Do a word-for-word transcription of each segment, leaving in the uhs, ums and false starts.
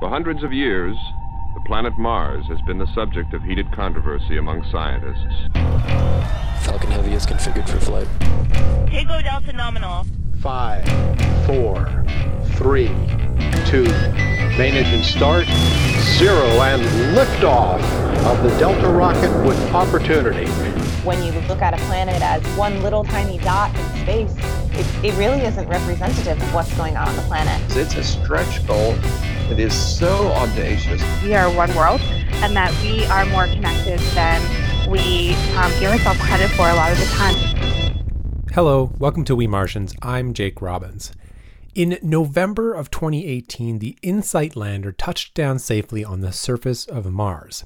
For hundreds of years, the planet Mars has been the subject of heated controversy among scientists. Falcon Heavy is configured for flight. Tango Delta nominal. Five, four, three, two, main engine start, zero, and liftoff of the Delta rocket with Opportunity. When you look at a planet as one little tiny dot in space, it, it really isn't representative of what's going on on the planet. It's a stretch goal that is so audacious. We are one world, and that we are more connected than we um, give ourselves credit for a lot of the time. Hello, welcome to We Martians. I'm Jake Robbins. In November of twenty eighteen, the InSight lander touched down safely on the surface of Mars.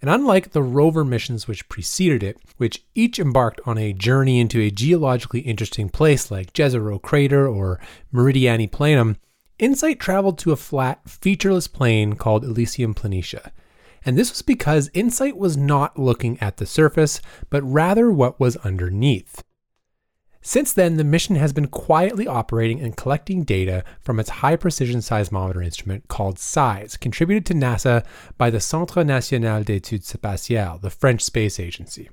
And unlike the rover missions which preceded it, which each embarked on a journey into a geologically interesting place like Jezero Crater or Meridiani Planum, InSight traveled to a flat, featureless plain called Elysium Planitia. And this was because InSight was not looking at the surface, but rather what was underneath. Since then, the mission has been quietly operating and collecting data from its high-precision seismometer instrument called SEIS, contributed to NASA by the Centre National d'Études Spatiales, the French space agency.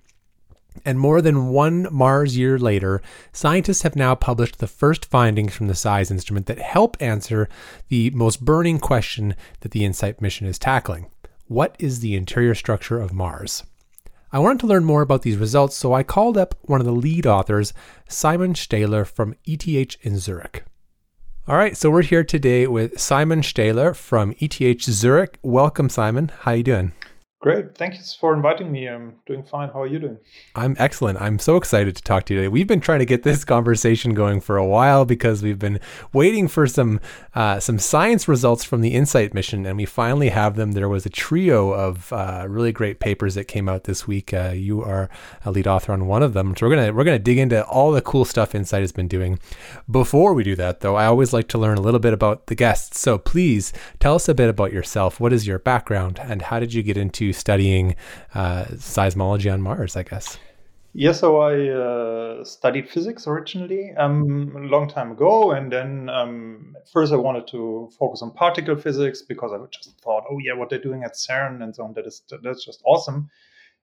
And more than one Mars year later, scientists have now published the first findings from the SEIS instrument that help answer the most burning question that the InSight mission is tackling. What is the interior structure of Mars? I wanted to learn more about these results, so I called up one of the lead authors, Simon Stähler from E T H in Zurich. All right, so we're here today with Simon Stähler from E T H Zurich. Welcome, Simon. How are you doing? Great. Thanks for inviting me. I'm doing fine. How are you doing? I'm excellent. I'm so excited to talk to you today. We've been trying to get this conversation going for a while because we've been waiting for some uh, some science results from the InSight mission, and we finally have them. There was a trio of uh, really great papers that came out this week. Uh, you are a lead author on one of them, so we're gonna we're gonna dig into all the cool stuff InSight has been doing. Before we do that, though, I always like to learn a little bit about the guests. So please tell us a bit about yourself. What is your background, and how did you get into studying uh, seismology on Mars, I guess? Yeah, so I uh, studied physics originally um, a long time ago. And then um, at first I wanted to focus on particle physics because I just thought, oh yeah, what they're doing at CERN and so on, that is, that's just awesome.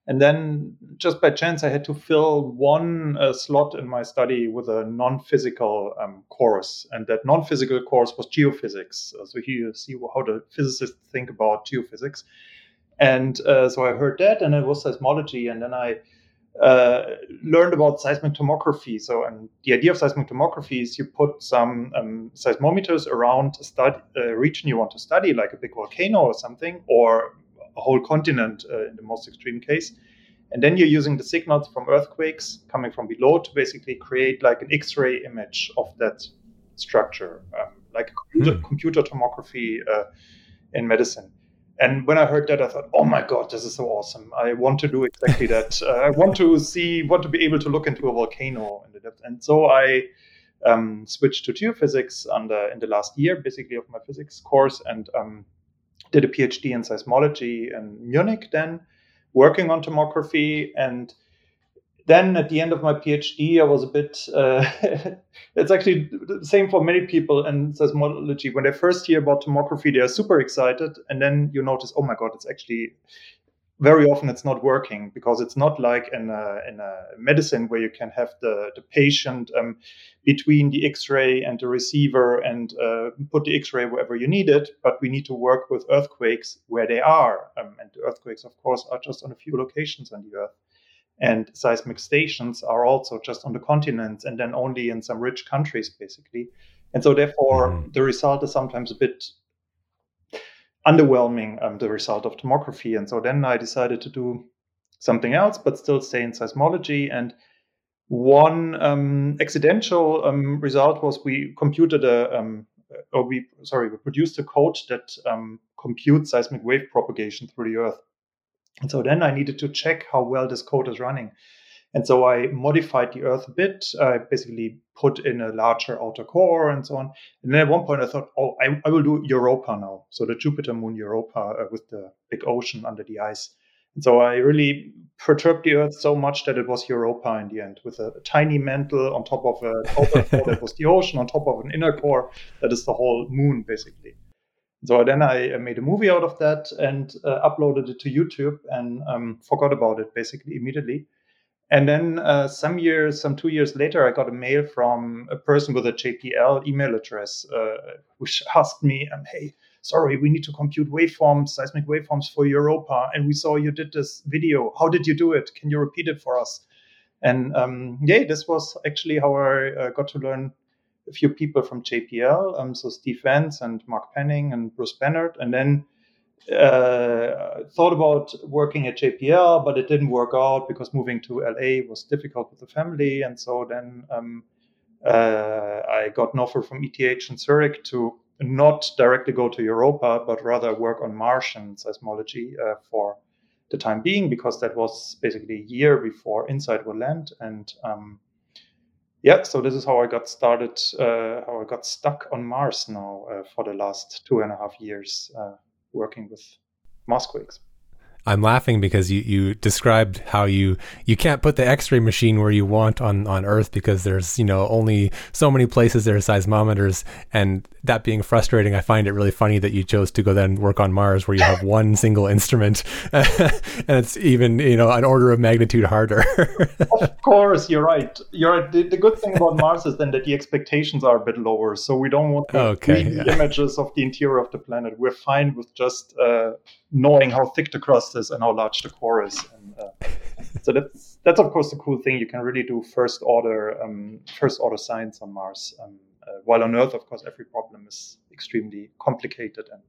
And then just by chance, I had to fill one uh, slot in my study with a non-physical um, course. And that non-physical course was geophysics. So here you see how the physicists think about geophysics. And uh, so I heard that, and it was seismology, and then I uh, learned about seismic tomography. So, and the idea of seismic tomography is you put some um, seismometers around a, stud- a region you want to study, like a big volcano or something, or a whole continent uh, in the most extreme case. And then you're using the signals from earthquakes coming from below to basically create like an X-ray image of that structure, um, like computer, hmm. computer tomography uh, in medicine. And when I heard that, I thought, oh my God, this is so awesome. I want to do exactly that. Uh, I want to see, want to be able to look into a volcano in the depth. And so I um, switched to geophysics under, in the last year, basically, of my physics course, and um, did a PhD in seismology in Munich then, working on tomography. And then at the end of my PhD, I was a bit, uh, it's actually the same for many people in seismology. When they first hear about tomography, they are super excited. And then you notice, oh my God, it's actually, very often it's not working, because it's not like in a, in a medicine where you can have the, the patient um, between the X-ray and the receiver and uh, put the X-ray wherever you need it. But we need to work with earthquakes where they are. Um, and the earthquakes, of course, are just on a few locations on the Earth. And seismic stations are also just on the continents and then only in some rich countries, basically. And so therefore, mm-hmm. the result is sometimes a bit underwhelming, um, the result of tomography. And so then I decided to do something else, but still stay in seismology. And one um, accidental um, result was we computed a, um, or we, sorry, we produced a code that um, computes seismic wave propagation through the Earth. And so then I needed to check how well this code is running. And so I modified the Earth a bit. I basically put in a larger outer core and so on. And then at one point I thought, oh, I, I will do Europa now. So the Jupiter moon Europa uh, with the big ocean under the ice. And so I really perturbed the Earth so much that it was Europa in the end, with a, a tiny mantle on top of an outer core that was the ocean, on top of an inner core that is the whole moon, basically. So then I made a movie out of that and uh, uploaded it to YouTube and um, forgot about it basically immediately. And then uh, some years, some two years later, I got a mail from a person with a J P L email address, uh, which asked me, um, hey, sorry, we need to compute waveforms, seismic waveforms for Europa. And we saw you did this video. How did you do it? Can you repeat it for us? And um, yeah, this was actually how I uh, got to learn a few people from J P L. Um, so Steve Vance and Mark Penning and Bruce Bennard. And then Uh, thought about working at J P L, but it didn't work out because moving to L A was difficult with the family. And so then um, uh, I got an offer from E T H in Zurich to not directly go to Europa, but rather work on Martian seismology uh, for the time being, because that was basically a year before InSight would land. And um, yeah, so this is how I got started, uh, how I got stuck on Mars now uh, for the last two and a half years. Uh, working with Marsquakes. I'm laughing because you, you described how you, you can't put the X-ray machine where you want on, on Earth because there's, you know, only so many places there are seismometers, and that being frustrating, I find it really funny that you chose to go then work on Mars where you have one single instrument and it's even, you know, an order of magnitude harder. Of course, you're right. You're right. The, the good thing about Mars is then that the expectations are a bit lower. So we don't want to okay, yeah. images of the interior of the planet. We're fine with just uh, knowing how thick the crust is and how large the core is, and uh, so that's that's of course the cool thing. You can really do first order um, first order science on Mars, um, uh, while on Earth, of course, every problem is extremely complicated and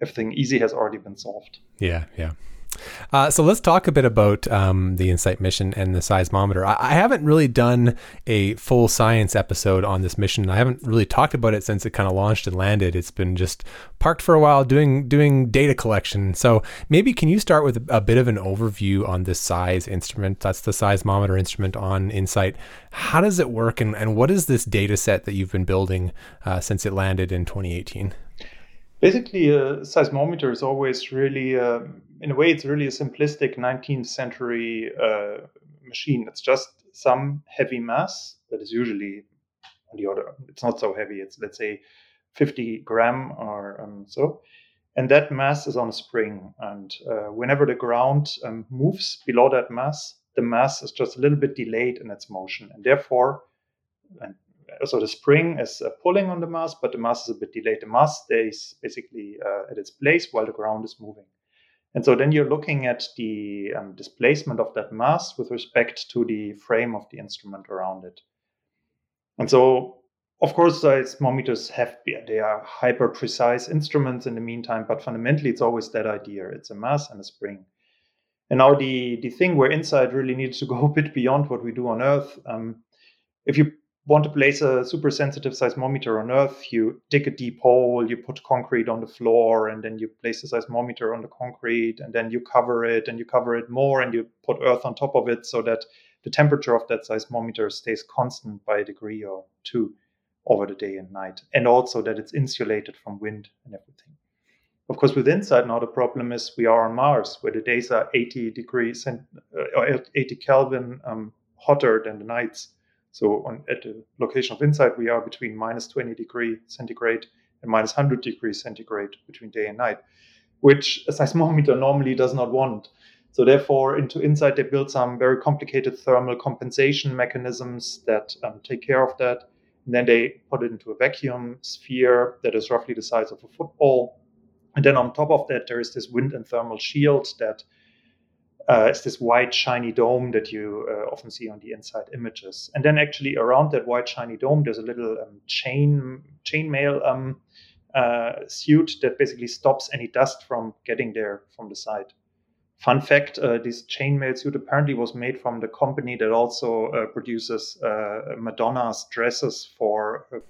everything easy has already been solved. Yeah, yeah. Uh, so let's talk a bit about um, the InSight mission and the seismometer. I, I haven't really done a full science episode on this mission. I haven't really talked about it since it kind of launched and landed. It's been just parked for a while doing doing data collection. So maybe can you start with a, a bit of an overview on this SEIS instrument? That's the seismometer instrument on InSight. How does it work, and, and what is this data set that you've been building uh, since it landed in twenty eighteen? Basically, a seismometer is always really, uh, in a way, it's really a simplistic nineteenth century uh, machine. It's just some heavy mass that is usually on the order. It's not so heavy. It's, let's say, fifty gram or um, so. And that mass is on a spring. And uh, whenever the ground um, moves below that mass, the mass is just a little bit delayed in its motion. And therefore, and so the spring is uh, pulling on the mass, but the mass is a bit delayed. The mass stays basically uh, at its place while the ground is moving. And so then you're looking at the um, displacement of that mass with respect to the frame of the instrument around it. And so, of course, seismometers have, they are hyper-precise instruments in the meantime, but fundamentally it's always that idea. It's a mass and a spring. And now the, the thing where InSight really needs to go a bit beyond what we do on Earth, um, if you want to place a super sensitive seismometer on Earth, you dig a deep hole, you put concrete on the floor, and then you place the seismometer on the concrete, and then you cover it, and you cover it more, and you put Earth on top of it so that the temperature of that seismometer stays constant by a degree or two over the day and night, and also that it's insulated from wind and everything. Of course, with InSight now the problem is we are on Mars, where the days are eighty degrees and uh, eighty Kelvin um, hotter than the nights. So on, at the location of InSight, we are between minus twenty degrees centigrade and minus one hundred degrees centigrade between day and night, which a seismometer normally does not want. So therefore, into InSight, they built some very complicated thermal compensation mechanisms that um, take care of that. And then they put it into a vacuum sphere that is roughly the size of a football. And then on top of that, there is this wind and thermal shield that Uh, it's this white, shiny dome that you uh, often see on the InSight images. And then actually around that white, shiny dome, there's a little um, chain chainmail um, uh, suit that basically stops any dust from getting there from the side. Fun fact, uh, this chainmail suit apparently was made from the company that also uh, produces uh, Madonna's dresses for her,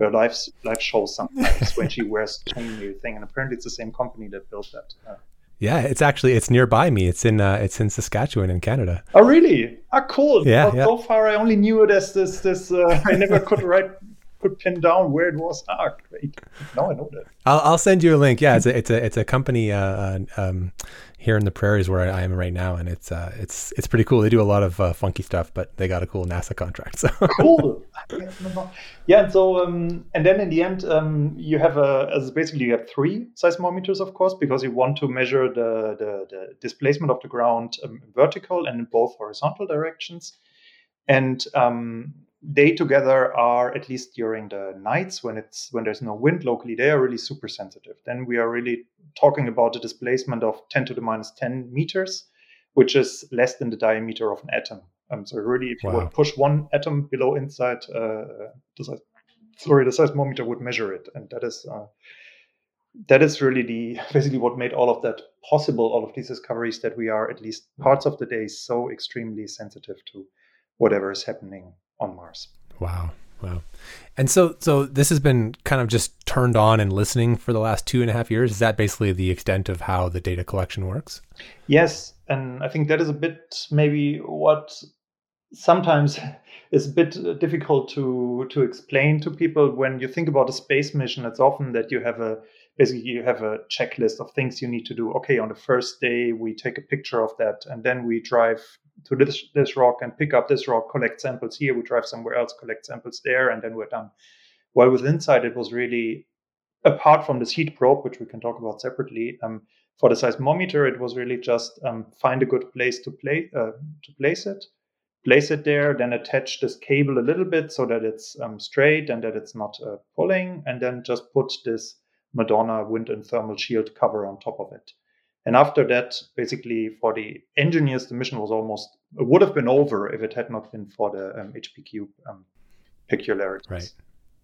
her live, live show sometimes when she wears the chainmail thing. And apparently it's the same company that built that. Uh, Yeah, it's actually, it's nearby me. It's in uh, it's in Saskatchewan in Canada. Oh, really? Ah, cool. Yeah, well, yeah. So far, I only knew it as this, this uh, I never could write, could pin down where it was. Ah, great. Now I know that. I'll, I'll send you a link. Yeah, it's a, it's a, it's a company, uh, um, here in the prairies where I am right now, and it's uh, it's it's pretty cool. They do a lot of uh, funky stuff, but they got a cool NASA contract. So. Cool. Yeah, and so um, and then in the end, um, you have a as basically you have three seismometers, of course, because you want to measure the the, the displacement of the ground um, vertical and in both horizontal directions, and um, they together are, at least during the nights when it's when there's no wind locally, they are really super sensitive. Then we are really talking about a displacement of ten to the minus ten meters, which is less than the diameter of an atom. Um, so really, if you wow. would push one atom below InSight, uh, the, sorry, the seismometer would measure it, and that is uh, that is really the basically what made all of that possible. All of these discoveries that we are at least parts of the day so extremely sensitive to whatever is happening on Mars. Wow. Wow. And so, so this has been kind of just turned on and listening for the last two and a half years. Is that basically the extent of how the data collection works? Yes. And I think that is a bit, maybe what sometimes is a bit difficult to, to explain to people. When you think about a space mission, it's often that you have a, basically you have a checklist of things you need to do. Okay. On the first day, we take a picture of that, and then we drive to this this rock and pick up this rock, collect samples here, we drive somewhere else, collect samples there, and then we're done. While with InSight, it was really, apart from this heat probe, which we can talk about separately, um, for the seismometer, it was really just um, find a good place to, play, uh, to place it, place it there, then attach this cable a little bit so that it's um, straight and that it's not uh, pulling, and then just put this Madonna wind and thermal shield cover on top of it. And after that, basically for the engineers, the mission was almost, it would have been over if it had not been for the um, H P Q um, peculiarities. Right.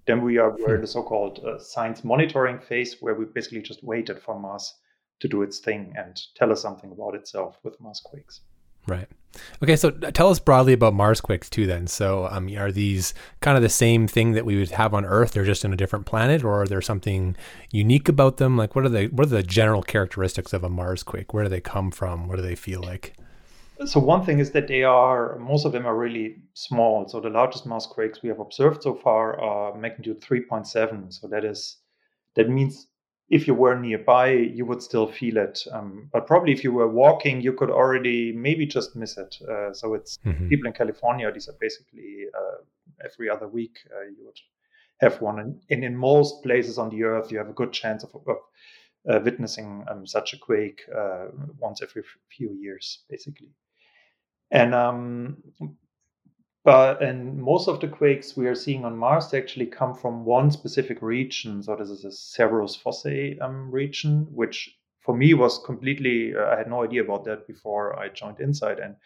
Then we are we're in the so-called uh, science monitoring phase, where we basically just waited for Mars to do its thing and tell us something about itself with Marsquakes. Right. Okay. So tell us broadly about Marsquakes too, then. So um, are these kind of the same thing that we would have on Earth? They're just in a different planet, or are there something unique about them? Like, what are they? What are the general characteristics of a Marsquake? Where do they come from? What do they feel like? So one thing is that they are, most of them are really small. So the largest Marsquakes we have observed so far are magnitude three point seven. So that is, that means if you were nearby, you would still feel it. Um, but probably if you were walking, you could already maybe just miss it. Uh, so it's mm-hmm. people in California, these are basically uh, every other week uh, you would have one. And, and in most places on the Earth, you have a good chance of, of uh, witnessing um, such a quake uh, once every few years, basically. And um, but and most of the quakes we are seeing on Mars, they actually come from one specific region. So this is the Cerberus Fossae um, region, which for me was completely, uh, I had no idea about that before I joined InSight. And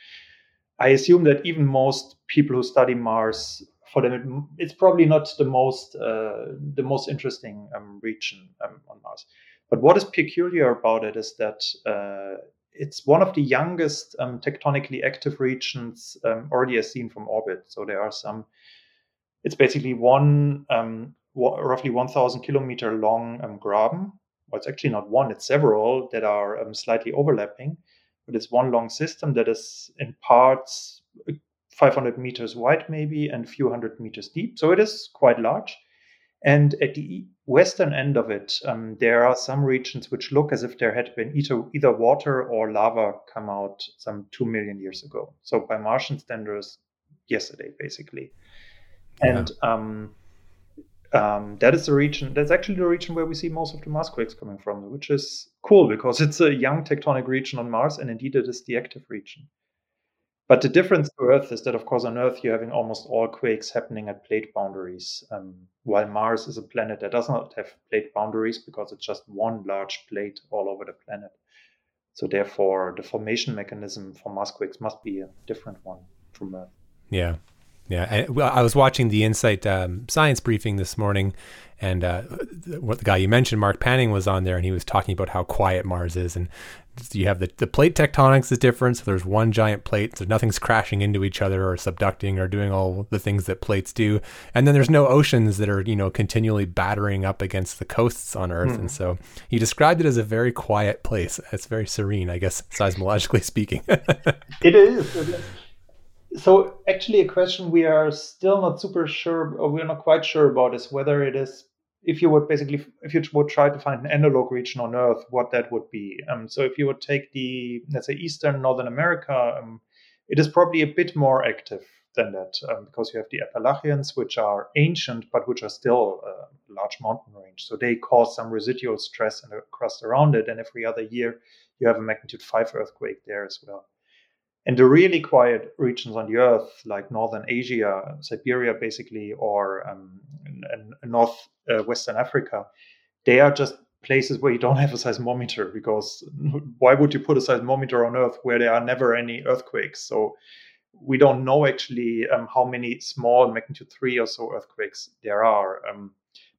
I assume that even most people who study Mars, for them, it, it's probably not the most uh, the most interesting um, region um, on Mars. But what is peculiar about it is that uh, it's one of the youngest um, tectonically active regions um, already as seen from orbit. So there are some, it's basically one, um, w- roughly one thousand kilometer long um, graben. Well, it's actually not one, it's several that are um, slightly overlapping, but it's one long system that is in parts five hundred meters wide maybe and a few hundred meters deep. So it is quite large. And at the western end of it, um, there are some regions which look as if there had been either, either water or lava come out some two million years ago. So by Martian standards, yesterday, basically. Yeah. And um, um, that is the region, that's actually the region where we see most of the Marsquakes coming from, which is cool because it's a young tectonic region on Mars, and indeed it is the active region. But the difference to Earth is that, of course, on Earth, you're having almost all quakes happening at plate boundaries, um, while Mars is a planet that does not have plate boundaries because it's just one large plate all over the planet. So therefore, the formation mechanism for Marsquakes must be a different one from Earth. Yeah. Yeah. I, well, I was watching the InSight um, science briefing this morning, and uh, what the guy you mentioned, Mark Penning, was on there, and he was talking about how quiet Mars is. And you have the, the plate tectonics is different. So there's one giant plate. So nothing's crashing into each other or subducting or doing all the things that plates do. And then there's no oceans that are, you know, continually battering up against the coasts on Earth. Mm. And so he described it as a very quiet place. It's very serene, I guess, seismologically speaking. It is. It is. So actually a question we are still not super sure, or we're not quite sure about, is whether it is if you would basically, if you would try to find an analog region on Earth, what that would be. Um, so if you would take the, let's say, Eastern Northern America, um, it is probably a bit more active than that, um, because you have the Appalachians, which are ancient, but which are still a large mountain range. So they cause some residual stress in the crust around it. And every other year, you have a magnitude five earthquake there as well. And the really quiet regions on the Earth, like Northern Asia, Siberia, basically, or um, in, in North uh, Western Africa, they are just places where you don't have a seismometer, because why would you put a seismometer on Earth where there are never any earthquakes? So we don't know actually um, how many small magnitude three or so earthquakes there are. Um,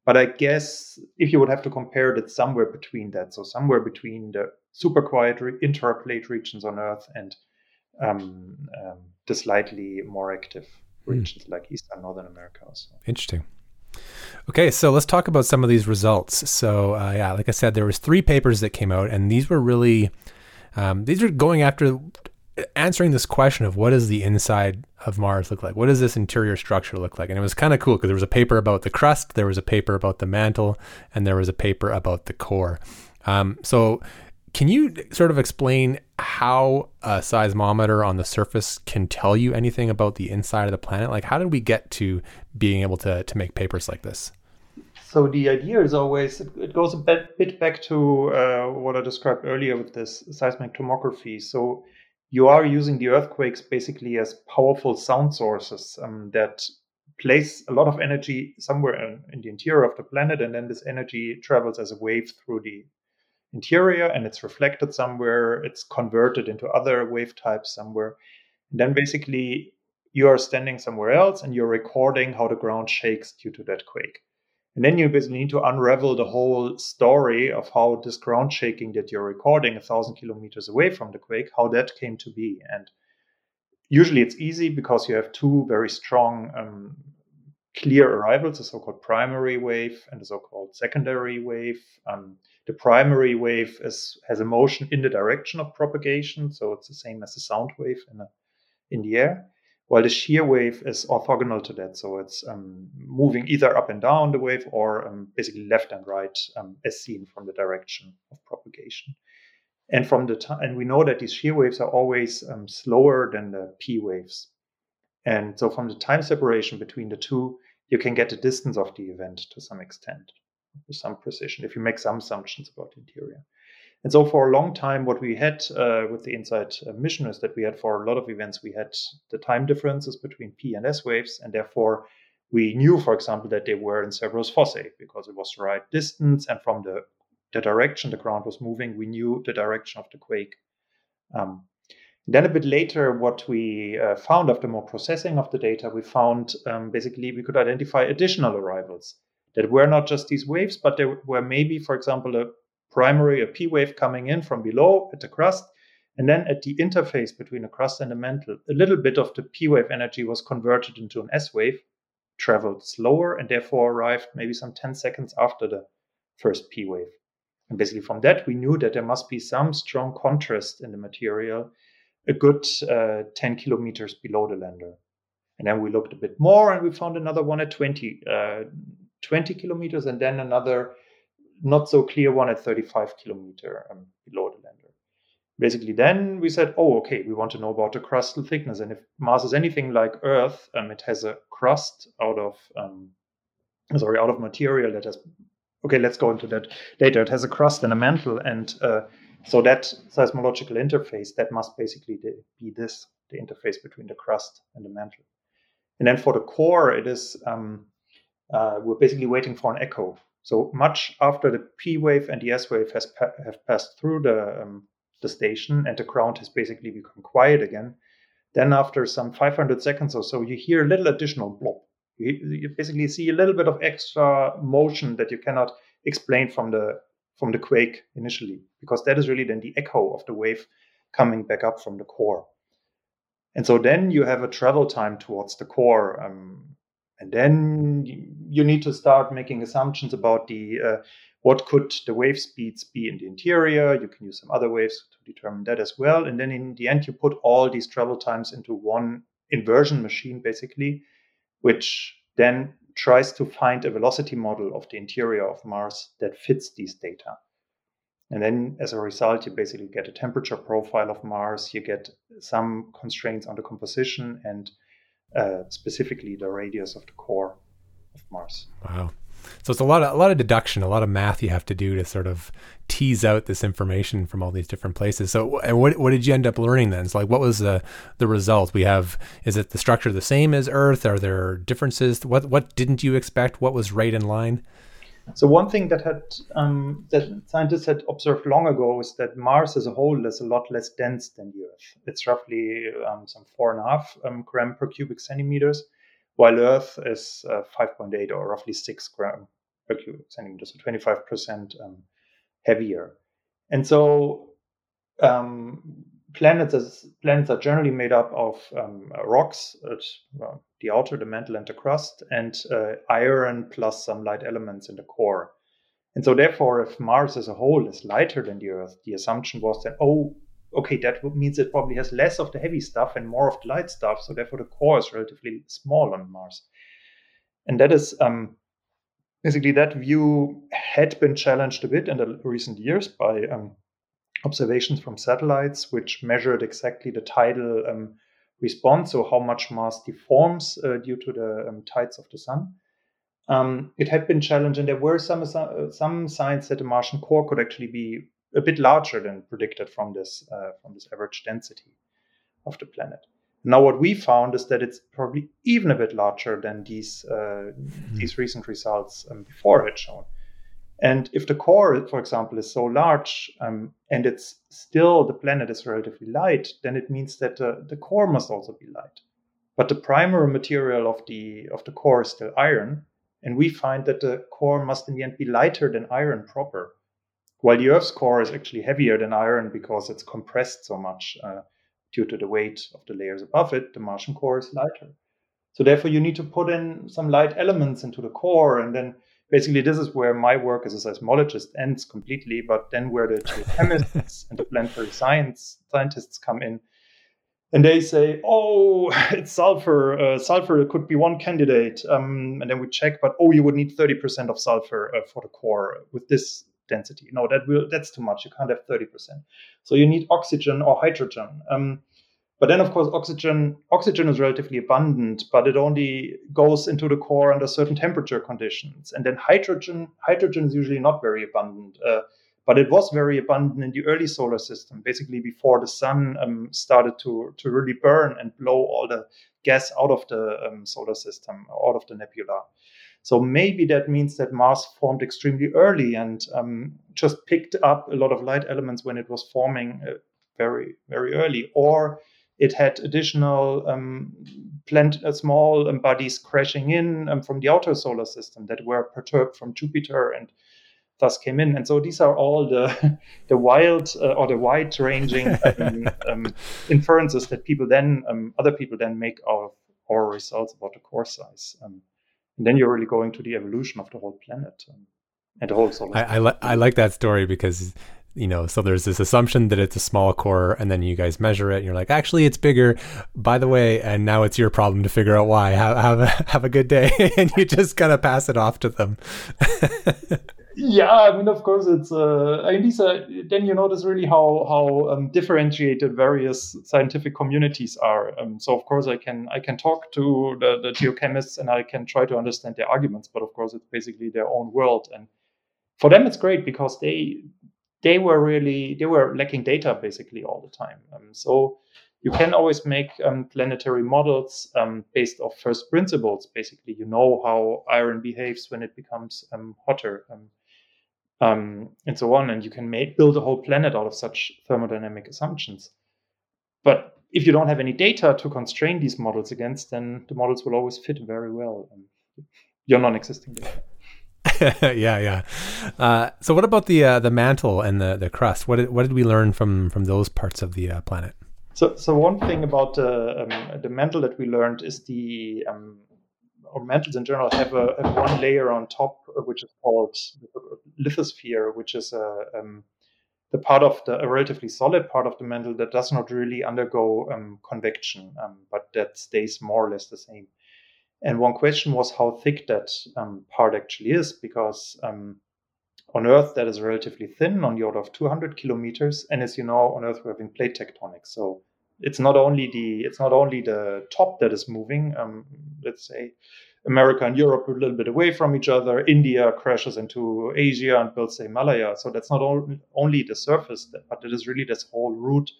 but I guess if you would have to compare it, it's somewhere between that. So somewhere between the super quiet re- interplate regions on Earth and Um, um, the slightly more active regions mm. like Eastern Northern America also. Interesting. Okay, so let's talk about some of these results. So uh, yeah, like I said, there was three papers that came out, and these were really, um, these are going after answering this question of what does the inside of Mars look like? What does this interior structure look like? And it was kind of cool because there was a paper about the crust, there was a paper about the mantle, and there was a paper about the core. Um, so can you sort of explain how a seismometer on the surface can tell you anything about the inside of the planet? Like, how did we get to being able to, to make papers like this? So the idea is always, it goes a bit back to uh, what I described earlier with this seismic tomography. So you are using the earthquakes basically as powerful sound sources um, that place a lot of energy somewhere in, in the interior of the planet. And then this energy travels as a wave through the interior, and it's reflected somewhere, it's converted into other wave types somewhere. And then basically you are standing somewhere else and you're recording how the ground shakes due to that quake. And then you basically need to unravel the whole story of how this ground shaking that you're recording a thousand kilometers away from the quake, how that came to be. And usually it's easy because you have two very strong um, clear arrivals, the so-called primary wave and the so-called secondary wave. Um, the primary wave is, has a motion in the direction of propagation, so it's the same as the sound wave in, a, in the air, while the shear wave is orthogonal to that, so it's um, moving either up and down the wave or um, basically left and right um, as seen from the direction of propagation. And from the t- and we know that these shear waves are always um, slower than the P waves. And so from the time separation between the two, you can get the distance of the event to some extent, with some precision, if you make some assumptions about the interior. And so for a long time, what we had uh, with the InSight mission is that we had, for a lot of events, we had the time differences between P and S waves. And therefore, we knew, for example, that they were in Cerberus Fossae because it was the right distance. And from the, the direction the ground was moving, we knew the direction of the quake. Um, Then a bit later, what we uh, found after more processing of the data, we found um, basically we could identify additional arrivals that were not just these waves, but there were maybe, for example, a primary, a P wave coming in from below at the crust. And then at the interface between the crust and the mantle, a little bit of the P wave energy was converted into an S wave, traveled slower, and therefore arrived maybe some ten seconds after the first P wave. And basically from that, we knew that there must be some strong contrast in the material a good uh, ten kilometers below the lander. And then we looked a bit more and we found another one at twenty kilometers and then another not so clear one at thirty-five kilometers um, below the lander. Basically, then we said, oh, okay, we want to know about the crustal thickness. And if Mars is anything like Earth, um, it has a crust out of, um, sorry, out of material that has, okay, let's go into that later. It has a crust and a mantle, and uh, so that seismological interface, that must basically be this, the interface between the crust and the mantle. And then for the core, it is, um, uh, we're basically waiting for an echo. So much after the P wave and the S wave has pa- have passed through the, um, the station and the ground has basically become quiet again, then after some five hundred seconds or so, you hear a little additional blob. You, you basically see a little bit of extra motion that you cannot explain from the from the quake initially, because that is really then the echo of the wave coming back up from the core. And so then you have a travel time towards the core. Um, and then you need to start making assumptions about the uh, what could the wave speeds be in the interior. You can use some other waves to determine that as well. And then in the end, you put all these travel times into one inversion machine, basically, which then tries to find a velocity model of the interior of Mars that fits these data. And then as a result, you basically get a temperature profile of Mars, you get some constraints on the composition and uh, specifically the radius of the core of Mars. Wow. So it's a lot of a lot of deduction, a lot of math you have to do to sort of tease out this information from all these different places. So and what what did you end up learning then? So like, what was the the result? We have, is it the structure the same as Earth? Are there differences? What what didn't you expect? What was right in line? So one thing that had um, that scientists had observed long ago is that Mars as a whole is a lot less dense than the Earth. It's roughly um, some four and a half um, gram per cubic centimeters, while Earth is uh, five point eight or roughly six gram per cubic centimeter, so twenty-five percent um, heavier. And so um, planets, as, planets are generally made up of um, rocks, at, well, the outer, the mantle, and the crust, and uh, iron plus some light elements in the core. And so therefore, if Mars as a whole is lighter than the Earth, the assumption was that, oh, okay, that means it probably has less of the heavy stuff and more of the light stuff. So therefore, the core is relatively small on Mars. And that is um, basically that view had been challenged a bit in the recent years by um, observations from satellites, which measured exactly the tidal um, response. So how much Mars deforms uh, due to the um, tides of the sun. Um, it had been challenged, and there were some, some signs that the Martian core could actually be a bit larger than predicted from this uh, from this average density of the planet. Now, what we found is that it's probably even a bit larger than these uh, mm-hmm. these recent results um, before had shown. And if the core, for example, is so large um, and it's still the planet is relatively light, then it means that uh, the core must also be light. But the primary material of the of the core is still iron, and we find that the core must in the end be lighter than iron proper. While the Earth's core is actually heavier than iron because it's compressed so much uh, due to the weight of the layers above it, the Martian core is lighter. So therefore, you need to put in some light elements into the core. And then basically, this is where my work as a seismologist ends completely. But then where the geochemists and the planetary science scientists come in, and they say, oh, it's sulfur. Uh, sulfur could be one candidate. Um, and then we check, but oh, you would need thirty percent of sulfur uh, for the core with this density. No, that will that's too much. You can't have thirty percent. So you need oxygen or hydrogen. Um, but then, of course, oxygen oxygen is relatively abundant, but it only goes into the core under certain temperature conditions. And then hydrogen hydrogen is usually not very abundant, uh, but it was very abundant in the early solar system, basically before the sun um, started to to really burn and blow all the gas out of the um, solar system, out of the nebula. So maybe that means that Mars formed extremely early and um, just picked up a lot of light elements when it was forming uh, very, very early. Or it had additional um, plant, uh, small um, bodies crashing in um, from the outer solar system that were perturbed from Jupiter and thus came in. And so these are all the the wild uh, or the wide-ranging um, um, inferences that people then, um, other people then make out of our results about the core size. Um, And then you're really going to the evolution of the whole planet and, and the whole solar system. I, I, li- I like that story because, you know, so there's this assumption that it's a small core and then you guys measure it and you're like, actually, it's bigger, by the way. And now it's your problem to figure out why. Have, have, a, have a good day. And you just kind of pass it off to them. Yeah, I mean, of course, it's, uh, I mean, these are, then you notice really how how um, differentiated various scientific communities are. Um, so, of course, I can I can talk to the, the geochemists and I can try to understand their arguments. But, of course, it's basically their own world. And for them, it's great because they they were really, they were lacking data basically all the time. Um, so you can always make um, planetary models um, based off first principles. Basically, you know how iron behaves when it becomes um, hotter. Um, Um, and so on, and you can make, build a whole planet out of such thermodynamic assumptions. But if you don't have any data to constrain these models against, then the models will always fit very well um, your non-existing data. yeah, yeah. Uh, so, what about the uh, the mantle and the, the crust? What did, what did we learn from from those parts of the uh, planet? So, so one thing about the um, the mantle that we learned is the um, or mantles in general have a have one layer on top, which is called lithosphere, which is a um, the part of the a relatively solid part of the mantle that does not really undergo um, convection, um, but that stays more or less the same. And one question was how thick that um, part actually is, because um, on Earth that is relatively thin, on the order of two hundred kilometers. And as you know, on Earth we're having plate tectonics, so it's not only the it's not only the top that is moving. Um, let's say America and Europe are a little bit away from each other. India crashes into Asia and builds the Himalaya. So that's not all, only the surface, but it is really this whole root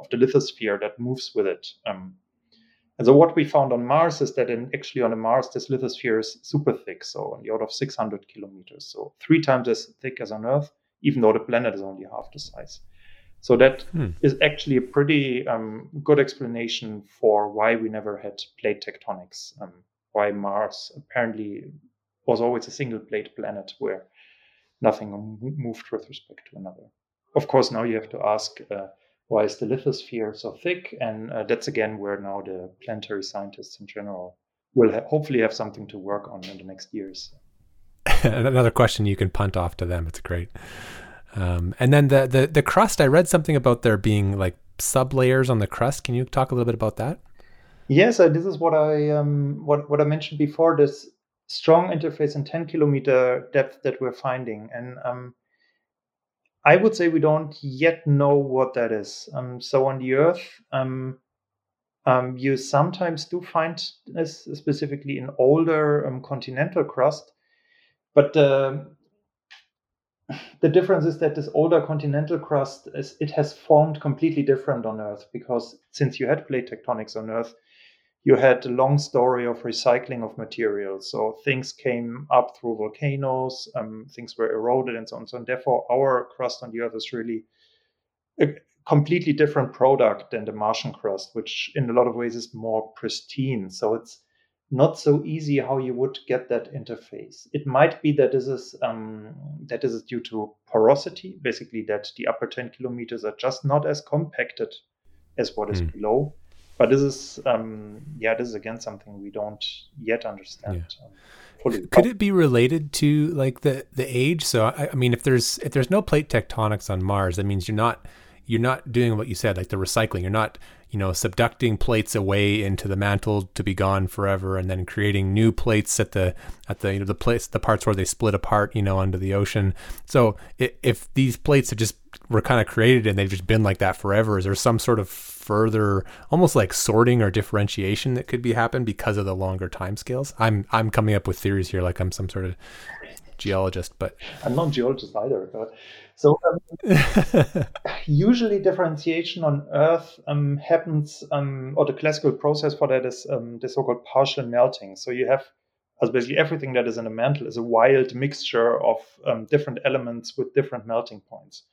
of the lithosphere that moves with it. Um, and so what we found on Mars is that in, actually on Mars, this lithosphere is super thick, so on the order of six hundred kilometers. So three times as thick as on Earth, even though the planet is only half the size. So that hmm. is actually a pretty um, good explanation for why we never had plate tectonics. Um, why Mars apparently was always a single plate planet where nothing moved with respect to another. Of course, now you have to ask, uh, why is the lithosphere so thick? And uh, that's again where now the planetary scientists in general will ha- hopefully have something to work on in the next years. Another question you can punt off to them. It's great. Um, and then the, the the crust, I read something about there being like sublayers on the crust. Can you talk a little bit about that? Yes, uh, this is what I um, what what I mentioned before. This strong interface in ten kilometer depth that we're finding, and um, I would say we don't yet know what that is. Um, so on the Earth, um, um, you sometimes do find this, specifically in older um, continental crust, but uh, the difference is that this older continental crust is it has formed completely different on Earth, because since you had plate tectonics on Earth, you had a long story of recycling of materials. So things came up through volcanoes, um, things were eroded and so on. So and therefore, our crust on the Earth is really a completely different product than the Martian crust, which in a lot of ways is more pristine. So it's not so easy how you would get that interface. It might be that this is um, that this is due to porosity, basically that the upper ten kilometers are just not as compacted as what is mm. below. But this is, um, yeah, this is again something we don't yet understand. Yeah. Um, fully. Could it be related to like the, the age? So I, I mean, if there's if there's no plate tectonics on Mars, that means you're not you're not doing what you said, like the recycling. You're not you know subducting plates away into the mantle to be gone forever, and then creating new plates at the at the you know the place the parts where they split apart, you know, under the ocean. So if, if these plates have just were kind of created and they've just been like that forever, is there some sort of further almost like sorting or differentiation that could be happened because of the longer time scales? I'm I'm coming up with theories here like I'm some sort of geologist, but I'm not a geologist either. But so um, usually differentiation on Earth um, happens um, or the classical process for that is um, the so-called partial melting. So you have as basically everything that is in the mantle is a wild mixture of um, different elements with different melting points.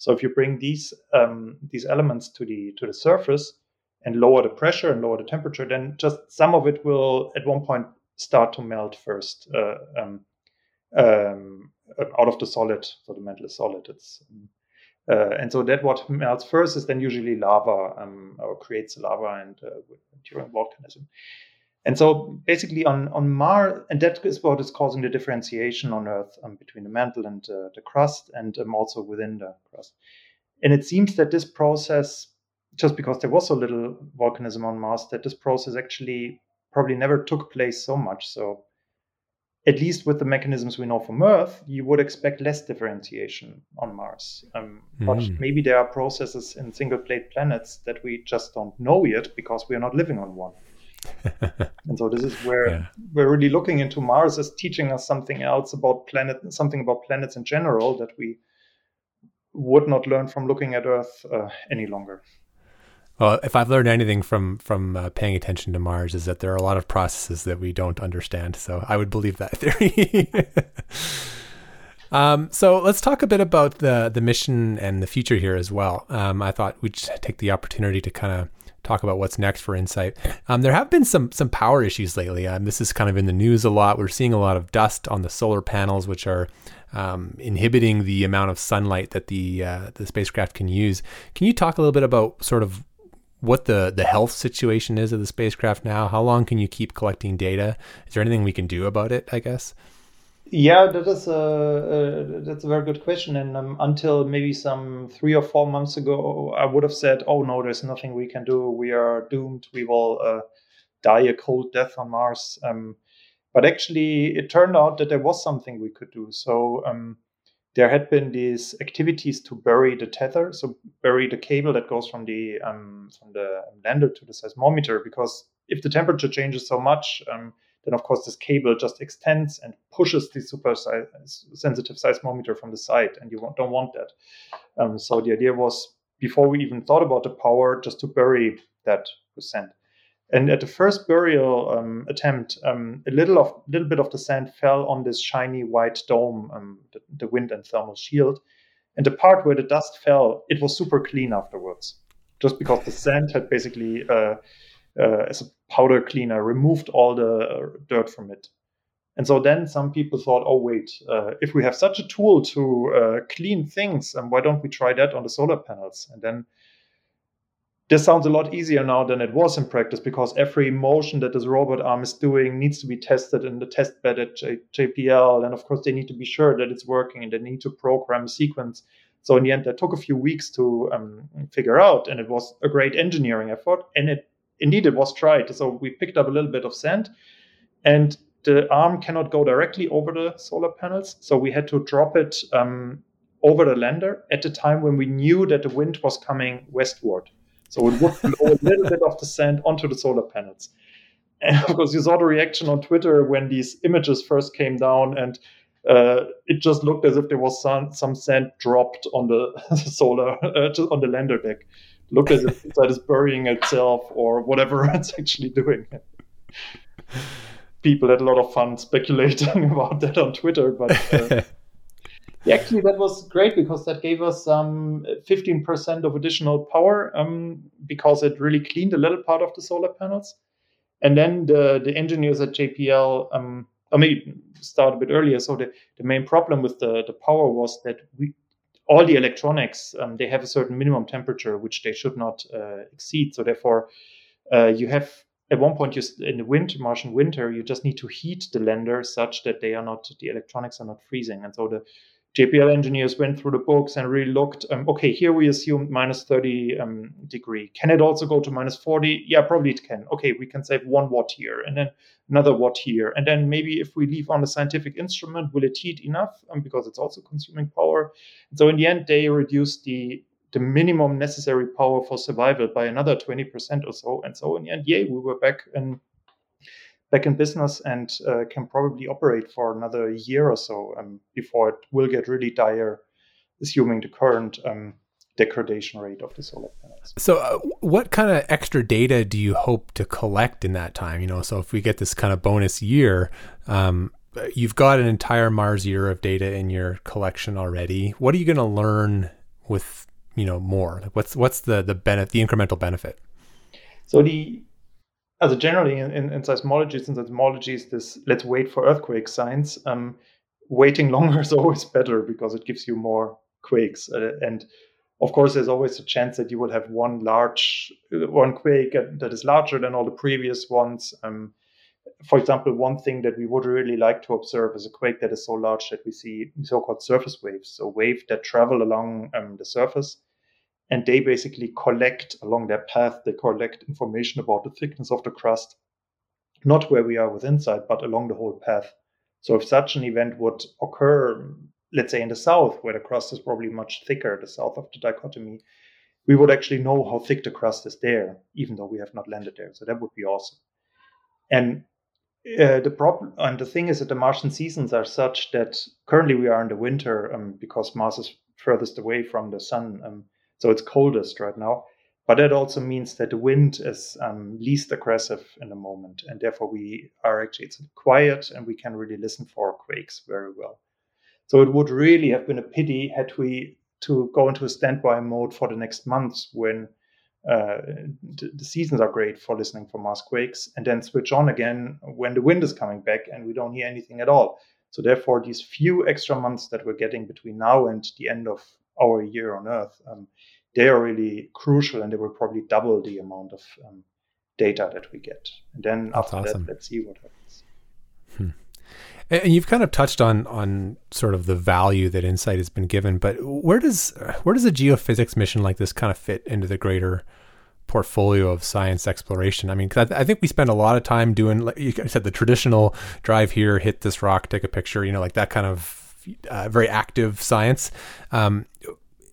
So if you bring these um, these elements to the to the surface and lower the pressure and lower the temperature, then just some of it will at one point start to melt first uh, um, um, out of the solid. So the mantle is solid. It's uh, and so that what melts first is then usually lava um, or creates lava and uh, during volcanism. And so basically on, on Mars, and that is what is causing the differentiation on Earth um, between the mantle and uh, the crust and um, also within the crust. And it seems that this process, just because there was so little volcanism on Mars, that this process actually probably never took place so much. So at least with the mechanisms we know from Earth, you would expect less differentiation on Mars. Um, mm. But maybe there are processes in single plate planets that we just don't know yet because we are not living on one. And so this is where yeah. we're really looking into Mars as teaching us something else about planet, something about planets in general that we would not learn from looking at Earth uh, any longer. Well, if I've learned anything from from uh, paying attention to Mars is that there are a lot of processes that we don't understand. So I would believe that theory. Um, so let's talk a bit about the the mission and the future here as well. Um, I thought we'd take the opportunity to kind of talk about what's next for InSight. Um, there have been some some power issues lately. Um, this is kind of in the news a lot. We're seeing a lot of dust on the solar panels, which are um, inhibiting the amount of sunlight that the uh, the spacecraft can use. Can you talk a little bit about sort of what the the health situation is of the spacecraft now? How long can you keep collecting data? Is there anything we can do about it, I guess? Yeah, that is a uh, that's a very good question. And um, until maybe some three or four months ago, I would have said, "Oh no, there's nothing we can do. We are doomed. We will uh, die a cold death on Mars. Um, but actually, it turned out that there was something we could do. So um, there had been these activities to bury the tether, so bury the cable that goes from the um, from the lander to the seismometer, because if the temperature changes so much, um, then of course this cable just extends and pushes the super sensitive seismometer from the side, and you don't want that. Um, so the idea was, before we even thought about the power, just to bury that percent. And at the first burial um, attempt, um, a little of little bit of the sand fell on this shiny white dome, um, the, the wind and thermal shield. And the part where the dust fell, it was super clean afterwards, just because the sand had basically, uh, uh, as a powder cleaner, removed all the dirt from it. And so then some people thought, oh, wait, uh, if we have such a tool to uh, clean things, um, why don't we try that on the solar panels? And then this sounds a lot easier now than it was in practice, because every motion that this robot arm is doing needs to be tested in the test bed at J P L. And of course, they need to be sure that it's working, and they need to program a sequence. So in the end, that took a few weeks to um, figure out. And it was a great engineering effort. And it indeed, it was tried. So we picked up a little bit of sand, and the arm cannot go directly over the solar panels, so we had to drop it um, over the lander at the time when we knew that the wind was coming westward. So it would blow a little bit of the sand onto the solar panels. And of course, you saw the reaction on Twitter when these images first came down, and uh, it just looked as if there was some, some sand dropped on the solar, uh, just on the lander deck. It looked as if that is burying itself or whatever it's actually doing. People had a lot of fun speculating about that on Twitter, but uh, actually that was great, because that gave us some um, fifteen percent of additional power, um, because it really cleaned a little part of the solar panels. And then the, the engineers at J P L, um, I mean, start a bit earlier. So the, the main problem with the, the power was that we, all the electronics, um, they have a certain minimum temperature, which they should not uh, exceed. So therefore, uh, you have... At one point, you, in the winter, Martian winter, you just need to heat the lander such that they are not, the electronics are not freezing. And so the J P L engineers went through the books and really looked. Um, okay, here we assumed minus thirty um, degree. Can it also go to minus forty? Yeah, probably it can. Okay, we can save one watt here, and then another watt here, and then maybe if we leave on the scientific instrument, will it heat enough? Um, because it's also consuming power. And so in the end, they reduced the the minimum necessary power for survival by another twenty percent or so. And so in the end, yay, we were back in back in business, and uh, can probably operate for another year or so um, before it will get really dire, assuming the current um, degradation rate of the solar panels. So uh, what kind of extra data do you hope to collect in that time? You know, so if we get this kind of bonus year, um, you've got an entire Mars year of data in your collection already. What are you going to learn with, you know, more? Like, what's what's the the benefit, the incremental benefit? So the as a generally in, in, in seismologies and seismologies, this let's wait for earthquake signs. Um, waiting longer is always better because it gives you more quakes. Uh, and of course, there's always a chance that you will have one large one quake that is larger than all the previous ones. Um, for example, one thing that we would really like to observe is a quake that is so large that we see so-called surface waves, so waves that travel along um, the surface. And they basically collect along their path, they collect information about the thickness of the crust, not where we are with InSight, but along the whole path. So if such an event would occur, let's say in the south, where the crust is probably much thicker, the south of the dichotomy, we would actually know how thick the crust is there, even though we have not landed there. So that would be awesome. And uh, the problem and the thing is that the Martian seasons are such that currently we are in the winter um, because Mars is furthest away from the sun. Um, So it's coldest right now, but that also means that the wind is um, least aggressive in the moment, and therefore we are actually it's quiet and we can really listen for quakes very well. So it would really have been a pity had we to go into a standby mode for the next months when uh, the, the seasons are great for listening for Marsquakes, and then switch on again when the wind is coming back and we don't hear anything at all. So therefore, these few extra months that we're getting between now and the end of our year on Earth, um, they are really crucial, and they will probably double the amount of um, data that we get. And then after awesome. that, let's see what happens. Hmm. And you've kind of touched on on sort of the value that InSight has been given, but where does where does a geophysics mission like this kind of fit into the greater portfolio of science exploration. I mean, cause I, I think we spend a lot of time doing, like you said, the traditional drive here, hit this rock, take a picture, you know, like that kind of uh, very active science. Um,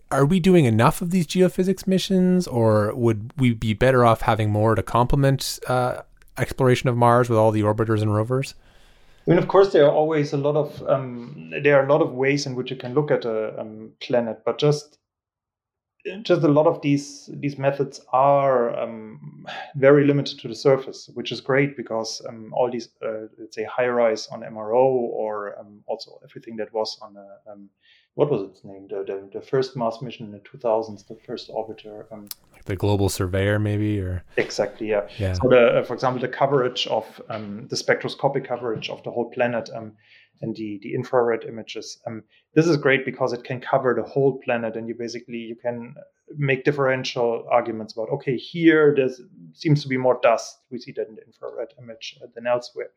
are we doing enough of these geophysics missions, or would we be better off having more to complement uh, exploration of Mars with all the orbiters and rovers? I mean, of course, there are always a lot of um, there are a lot of ways in which you can look at a um, planet, but just just a lot of these these methods are um, very limited to the surface, which is great because um, all these uh, let's say high rise on M R O, or um, also everything that was on a, um, what was its name, the, the the first Mars mission in the two thousands, the first orbiter, um, like the Global Surveyor, maybe, or exactly, yeah. yeah. So the, uh, for example, the coverage of um, the spectroscopic coverage of the whole planet. Um, and the, the infrared images. Um, this is great because it can cover the whole planet, and you basically, you can make differential arguments about, okay, here there seems to be more dust. We see that in the infrared image uh, than elsewhere.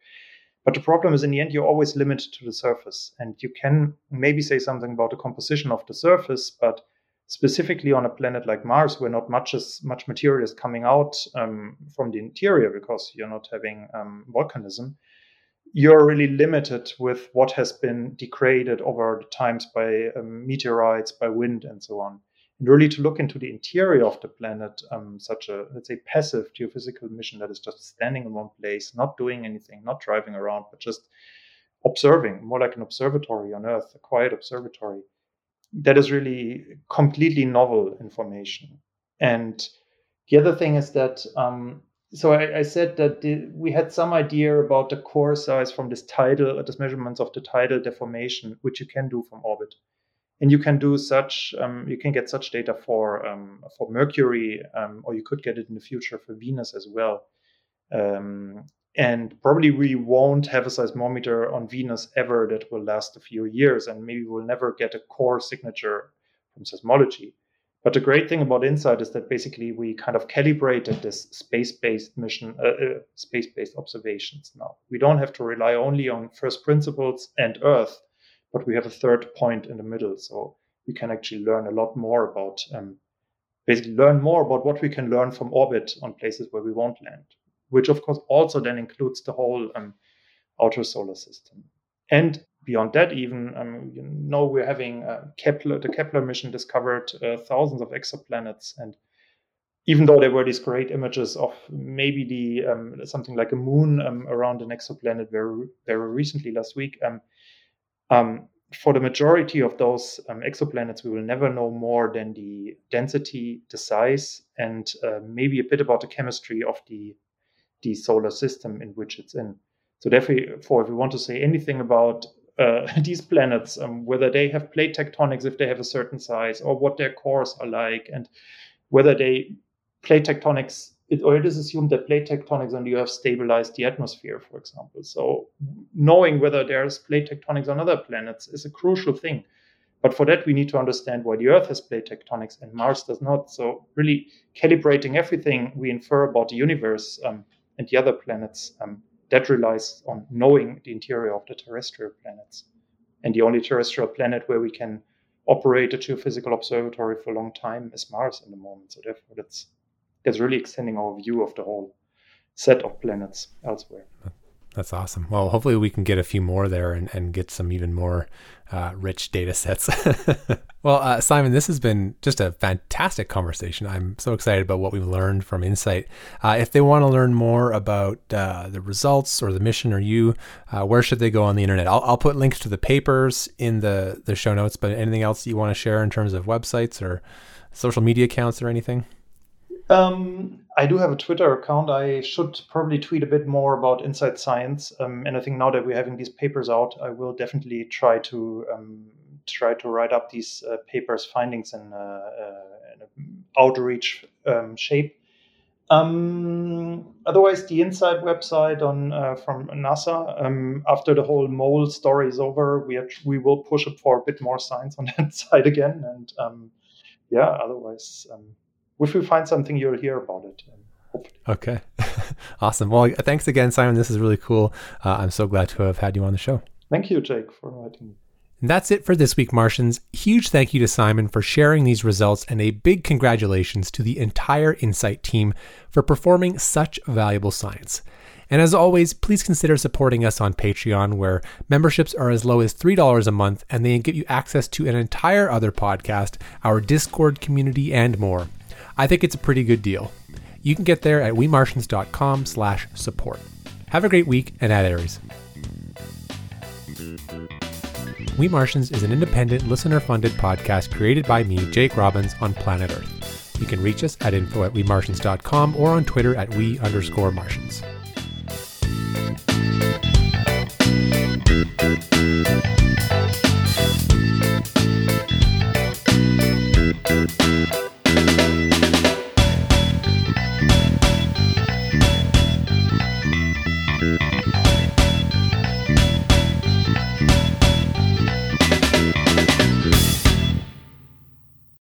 But the problem is, in the end, you're always limited to the surface, and you can maybe say something about the composition of the surface, but specifically on a planet like Mars, where not much is, much material is coming out um, from the interior because you're not having um, volcanism, you're really limited with what has been degraded over the times by um, meteorites, by wind, and so on. And really to look into the interior of the planet, um, such a, let's say, passive geophysical mission that is just standing in one place, not doing anything, not driving around, but just observing, more like an observatory on Earth, a quiet observatory. That is really completely novel information. And the other thing is that... Um, So I, I said that the, we had some idea about the core size from this tidal, this measurements of the tidal deformation, which you can do from orbit, and you can do such, um, you can get such data for um, for Mercury, um, or you could get it in the future for Venus as well. Um, and probably we won't have a seismometer on Venus ever that will last a few years, and maybe we'll never get a core signature from seismology. But the great thing about InSight is that basically we kind of calibrated this space-based mission, uh, uh, space-based observations now. We don't have to rely only on first principles and Earth, but we have a third point in the middle. So we can actually learn a lot more about, um, basically learn more about what we can learn from orbit on places where we won't land, which of course also then includes the whole um, outer solar system. And beyond that, even um, you know, we're having uh, Kepler. The Kepler mission discovered uh, thousands of exoplanets, and even though there were these great images of maybe the um, something like a moon um, around an exoplanet very very recently last week, um, um, for the majority of those um, exoplanets, we will never know more than the density, the size, and uh, maybe a bit about the chemistry of the the solar system in which it's in. So therefore, if we want to say anything about Uh, these planets, um, whether they have plate tectonics, if they have a certain size, or what their cores are like, and whether they plate tectonics, it, or it is assumed that plate tectonics on the Earth stabilize the atmosphere, for example. So knowing whether there's plate tectonics on other planets is a crucial thing. But for that, we need to understand why the Earth has plate tectonics and Mars does not. So really calibrating everything we infer about the universe um, and the other planets um, that relies on knowing the interior of the terrestrial planets. And the only terrestrial planet where we can operate a geophysical observatory for a long time is Mars in the moment. So therefore, that's, that's really extending our view of the whole set of planets elsewhere. That's awesome. Well, hopefully we can get a few more there and, and get some even more uh, rich data sets. Well, uh, Simon, this has been just a fantastic conversation. I'm so excited about what we've learned from InSight. Uh, if they want to learn more about uh, the results or the mission or you, uh, where should they go on the internet? I'll, I'll put links to the papers in the, the show notes, but anything else you want to share in terms of websites or social media accounts or anything? Um, I do have a Twitter account. I should probably tweet a bit more about InSight Science. Um, and I think now that we're having these papers out, I will definitely try to um, try to write up these uh, papers' findings in, uh, uh, in an outreach um, shape. Um, otherwise, the InSight website on uh, from NASA. Um, after the whole mole story is over, we are, we will push up for a bit more science on that side again. And um, yeah, otherwise. Um, If we find something, you'll hear about it. Okay. Awesome. Well, thanks again, Simon. This is really cool. Uh, I'm so glad to have had you on the show. Thank you, Jake, for inviting me. And that's it for this week, Martians. Huge thank you to Simon for sharing these results, and a big congratulations to the entire InSight team for performing such valuable science. And as always, please consider supporting us on Patreon, where memberships are as low as three dollars a month, and they give you access to an entire other podcast, our Discord community, and more. I think it's a pretty good deal. You can get there at wemartians.com slash support. Have a great week, and at Aries. We Martians is an independent, listener-funded podcast created by me, Jake Robbins, on planet Earth. You can reach us at info at wemartians dot com or on Twitter at we underscore Martians.